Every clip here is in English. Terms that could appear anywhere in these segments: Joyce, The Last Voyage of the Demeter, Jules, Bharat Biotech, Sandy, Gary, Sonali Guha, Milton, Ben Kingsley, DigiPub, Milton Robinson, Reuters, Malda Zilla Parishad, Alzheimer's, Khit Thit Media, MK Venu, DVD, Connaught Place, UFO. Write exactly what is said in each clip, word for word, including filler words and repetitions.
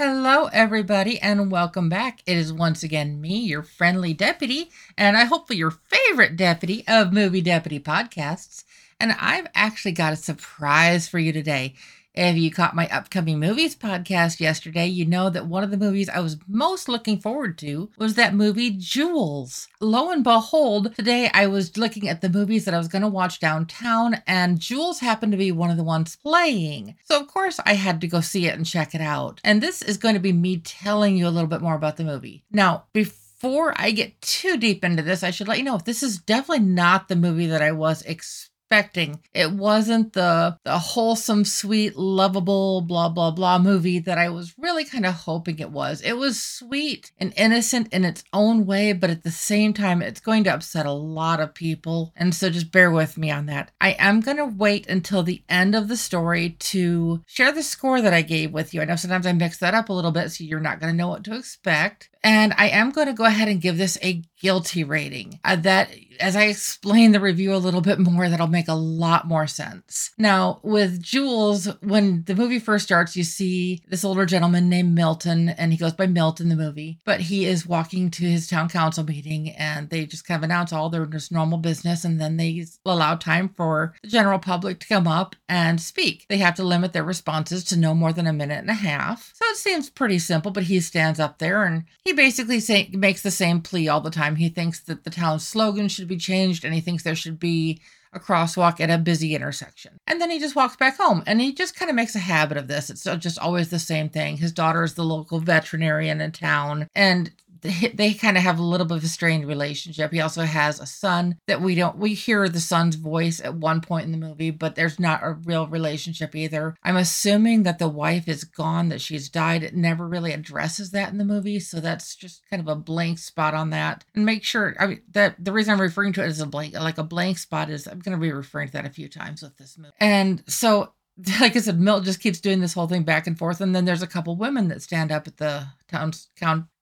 Hello everybody and welcome back. It is once again me, your friendly deputy, and I hope for your favorite deputy of Movie Deputy Podcasts. And I've actually got a surprise for you today. If you caught my upcoming movies podcast yesterday, you know that one of the movies I was most looking forward to was that movie Jules. Lo and behold, today I was looking at the movies that I was going to watch downtown, and Jules happened to be one of the ones playing. So of course I had to go see it and check it out. And this is going to be me telling you a little bit more about the movie. Now, before Before I get too deep into this, I should let you know this is definitely not the movie that I was expecting. It wasn't the, the wholesome, sweet, lovable, blah, blah, blah movie that I was really kind of hoping it was. It was sweet and innocent in its own way, but at the same time, it's going to upset a lot of people. And so just bear with me on that. I am going to wait until the end of the story to share the score that I gave with you. I know sometimes I mix that up a little bit, so you're not going to know what to expect. And I am going to go ahead and give this a guilty rating. Uh, that, as I explain the review a little bit more, that'll make a lot more sense. Now, with Jules, when the movie first starts, you see this older gentleman named Milton, and he goes by Milt in the movie, but he is walking to his town council meeting, and they just kind of announce all their just normal business, and then they allow time for the general public to come up and speak. They have to limit their responses to no more than a minute and a half. So it seems pretty simple, but he stands up there, and he basically say, makes the same plea all the time. He thinks that the town's slogan should be changed, and he thinks there should be a crosswalk at a busy intersection. And then he just walks back home, and he just kind of makes a habit of this. It's just always the same thing. His daughter is the local veterinarian in town, and they kind of have a little bit of a strained relationship. He also has a son that we don't, we hear the son's voice at one point in the movie, but there's not a real relationship either. I'm assuming that the wife is gone, that she's died. It never really addresses that in the movie. So that's just kind of a blank spot on that. And make sure, I mean, that the reason I'm referring to it as a blank, like a blank spot is I'm going to be referring to that a few times with this movie. And so, like I said, Milt just keeps doing this whole thing back and forth. And then there's a couple women that stand up at the town council.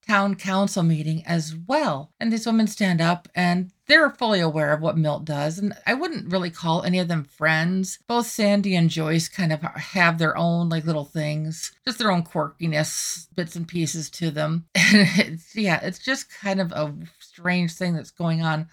town council meeting as well. And these women stand up and they're fully aware of what Milt does. And I wouldn't really call any of them friends. Both Sandy and Joyce kind of have their own like little things, just their own quirkiness, bits and pieces to them. And it's, yeah, it's just kind of a strange thing that's going on.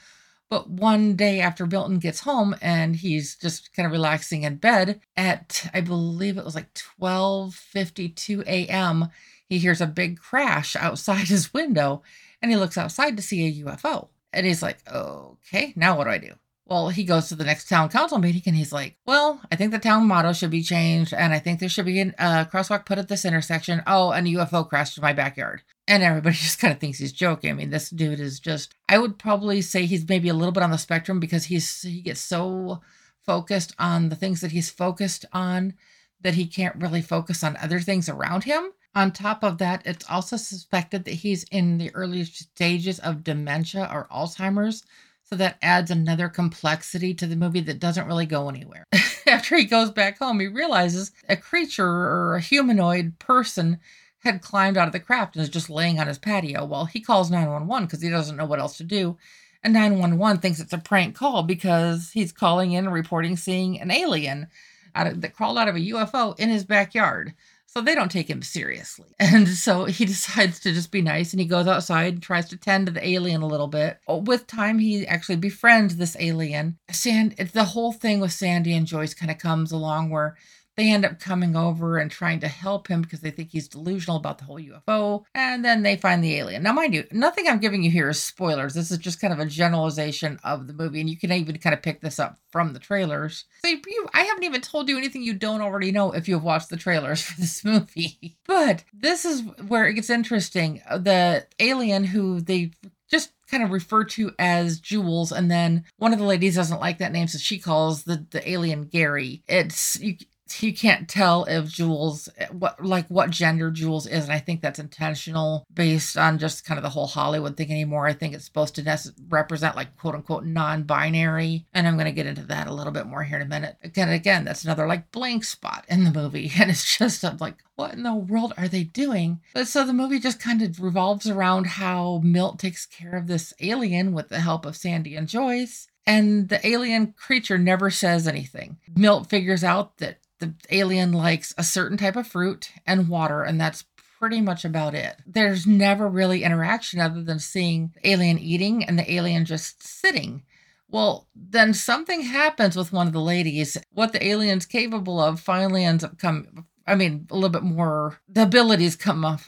But one day after Milton gets home and he's just kind of relaxing in bed at, I believe it was like twelve fifty-two a.m., he hears a big crash outside his window, and he looks outside to see a U F O. And he's like, okay, now what do I do? Well, he goes to the next town council meeting, and he's like, well, I think the town motto should be changed, and I think there should be a uh, crosswalk put at this intersection. Oh, and a U F O crashed in my backyard. And everybody just kind of thinks he's joking. I mean, this dude is just, I would probably say he's maybe a little bit on the spectrum because he's he gets so focused on the things that he's focused on that he can't really focus on other things around him. On top of that, it's also suspected that he's in the early stages of dementia or Alzheimer's. So that adds another complexity to the movie that doesn't really go anywhere. After he goes back home, he realizes a creature or a humanoid person had climbed out of the craft and is just laying on his patio. Well, he calls nine one one because he doesn't know what else to do. And nine one one thinks it's a prank call because he's calling in and reporting seeing an alien out of, that crawled out of a U F O in his backyard. So they don't take him seriously. And so he decides to just be nice, and he goes outside and tries to tend to the alien a little bit. With time, he actually befriends this alien. Sand, it's the whole thing with Sandy and Joyce kind of comes along where they end up coming over and trying to help him because they think he's delusional about the whole U F O. And then they find the alien. Now, mind you, nothing I'm giving you here is spoilers. This is just kind of a generalization of the movie. And you can even kind of pick this up from the trailers. So you, I haven't even told you anything you don't already know if you've watched the trailers for this movie. But this is where it gets interesting. The alien who they just kind of refer to as Jules, and then one of the ladies doesn't like that name, so she calls the, the alien Gary. It's... you. You can't tell if Jules, what like what gender Jules is. And I think that's intentional based on just kind of the whole Hollywood thing anymore. I think it's supposed to ne- represent like quote unquote non-binary. And I'm going to get into that a little bit more here in a minute. Again, again, that's another like blank spot in the movie. And it's just I'm like, what in the world are they doing? But so the movie just kind of revolves around how Milt takes care of this alien with the help of Sandy and Joyce. And the alien creature never says anything. Milt figures out that the alien likes a certain type of fruit and water, and that's pretty much about it. There's never really interaction other than seeing the alien eating and the alien just sitting. Well, then something happens with one of the ladies. What the alien's capable of finally ends up coming, I mean, a little bit more, the abilities come up,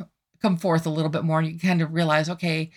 come forth a little bit more, and you kind of realize, okay,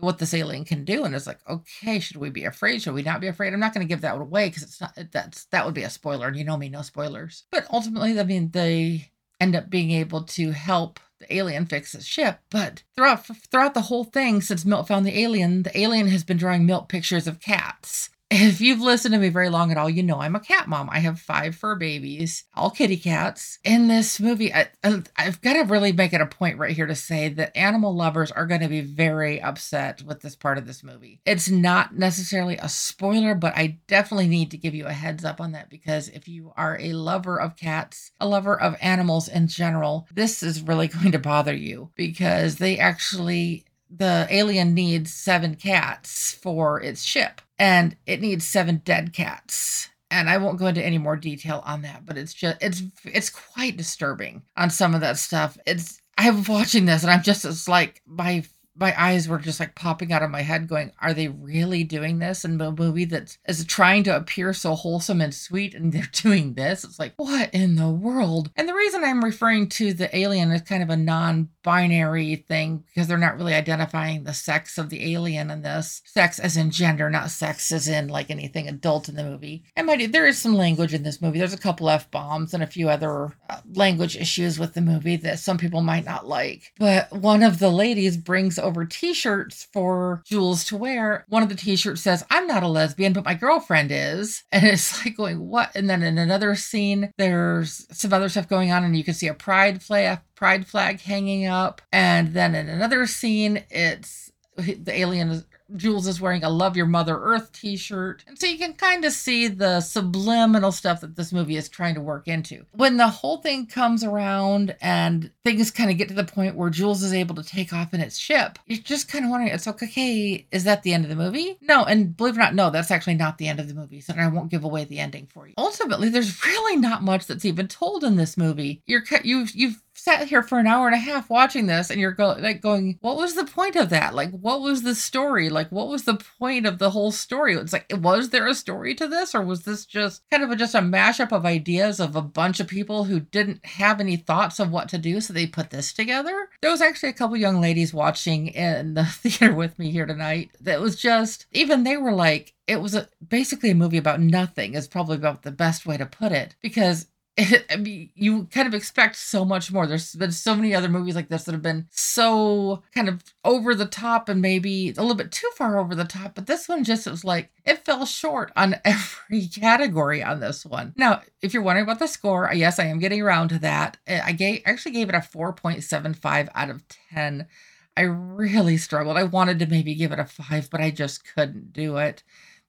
what this alien can do. And it's like, okay, should we be afraid? Should we not be afraid? I'm not going to give that away because it's not, that's, that would be a spoiler. And you know me, no spoilers. But ultimately, I mean, they end up being able to help the alien fix his ship. But throughout, throughout the whole thing, since Milt found the alien, the alien has been drawing Milt pictures of cats. If you've listened to me very long at all, you know I'm a cat mom. I have five fur babies, all kitty cats. In this movie, I, I, I've got to really make it a point right here to say that animal lovers are going to be very upset with this part of this movie. It's not necessarily a spoiler, but I definitely need to give you a heads up on that, because if you are a lover of cats, a lover of animals in general, this is really going to bother you, because they actually... the alien needs seven cats for its ship, and it needs seven dead cats. And I won't go into any more detail on that, but it's just, it's, it's quite disturbing on some of that stuff. It's, I'm watching this and I'm just, it's like my, my eyes were just like popping out of my head going, are they really doing this? And a movie that is trying to appear so wholesome and sweet, and they're doing this. It's like, what in the world? And the reason I'm referring to the alien as kind of a non-binary thing, because they're not really identifying the sex of the alien in this. Sex as in gender, not sex as in like anything adult in the movie. And mind you, there is some language in this movie. There's a couple F-bombs and a few other uh, language issues with the movie that some people might not like. But one of the ladies brings over t-shirts for Jules to wear. One of the t-shirts says, I'm not a lesbian, but my girlfriend is. And it's like going, what? And then in another scene, there's some other stuff going on, and you can see a pride flag, pride flag hanging up. And then in another scene, it's the alien is, Jules is wearing a Love Your Mother Earth t-shirt. And so you can kind of see the subliminal stuff that this movie is trying to work into. When the whole thing comes around and things kind of get to the point where Jules is able to take off in its ship, you're just kind of wondering, it's like, okay, is that the end of the movie? No, and believe it or not, no, that's actually not the end of the movie. So I won't give away the ending for you. Ultimately, there's really not much that's even told in this movie. You're, you've, you've sat here for an hour and a half watching this, and you're go- like going, what was the point of that? Like, what was the story? Like, what was the point of the whole story? It's like, was there a story to this? Or was this just kind of a, just a mashup of ideas of a bunch of people who didn't have any thoughts of what to do, so they put this together? There was actually a couple young ladies watching in the theater with me here tonight that was just, even they were like, it was a, basically a movie about nothing is probably about the best way to put it, because It, I mean, you kind of expect so much more. There's been so many other movies like this that have been so kind of over the top and maybe a little bit too far over the top. But this one just, it was like, it fell short on every category on this one. Now, if you're wondering about the score, yes, I am getting around to that. I gave, actually gave it a four point seven five out of ten. I really struggled. I wanted to maybe give it a five, but I just couldn't do it.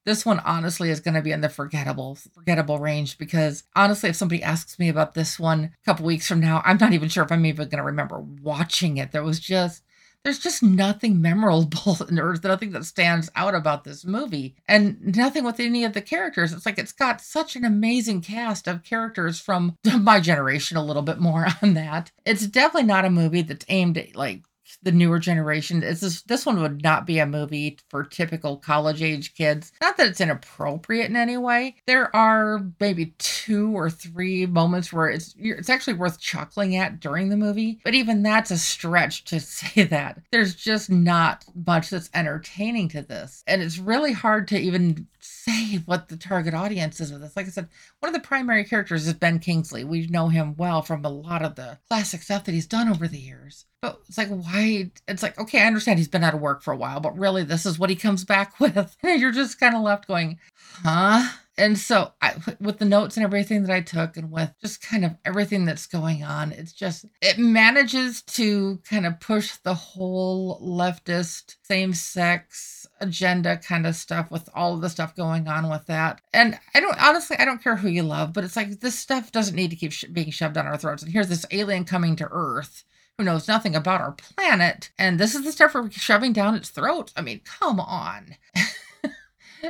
This one, honestly, is going to be in the forgettable, forgettable range, because honestly, if somebody asks me about this one a couple weeks from now, I'm not even sure if I'm even going to remember watching it. There was just, there's just nothing memorable, and there's nothing that stands out about this movie, and nothing with any of the characters. It's like, it's got such an amazing cast of characters from my generation, a little bit more on that. It's definitely not a movie that's aimed at like the newer generation. It's just, this one would not be a movie for typical college age kids. Not that it's inappropriate in any way. There are maybe two or three moments where it's it's actually worth chuckling at during the movie, but even that's a stretch to say that. There's just not much that's entertaining to this, and it's really hard to even say what the target audience is with this. Like I said, one of the primary characters is Ben Kingsley. We know him well from a lot of the classic stuff that he's done over the years. But it's like, why? It's like, okay, I understand he's been out of work for a while, but really this is what he comes back with. And you're just kind of left going, huh? And so I, with the notes and everything that I took, and with just kind of everything that's going on, it's just, it manages to kind of push the whole leftist same-sex agenda kind of stuff with all of the stuff going on with that. And I don't, honestly, I don't care who you love, but it's like, this stuff doesn't need to keep sh- being shoved down our throats. And here's this alien coming to Earth who knows nothing about our planet, and this is the stuff we're shoving down its throat. I mean, come on.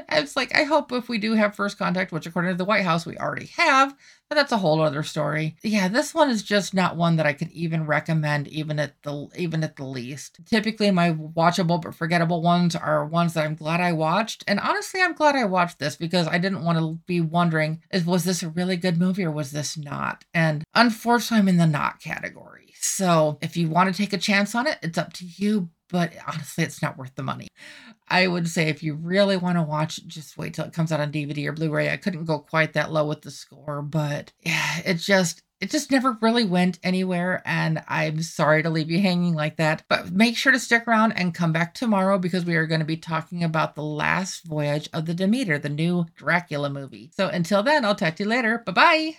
I was like, I hope if we do have first contact, which according to the White House, we already have, but that's a whole other story. Yeah, this one is just not one that I could even recommend, even at the even at the least. Typically, my watchable but forgettable ones are ones that I'm glad I watched. And honestly, I'm glad I watched this because I didn't want to be wondering, was this a really good movie or was this not? And unfortunately, I'm in the not category. So if you want to take a chance on it, it's up to you. But honestly, it's not worth the money. I would say if you really want to watch, just wait till it comes out on D V D or Blu-ray. I couldn't go quite that low with the score, but yeah, it just, it just never really went anywhere. And I'm sorry to leave you hanging like that, but make sure to stick around and come back tomorrow because we are going to be talking about The Last Voyage of the Demeter, the new Dracula movie. So until then, I'll talk to you later. Bye-bye.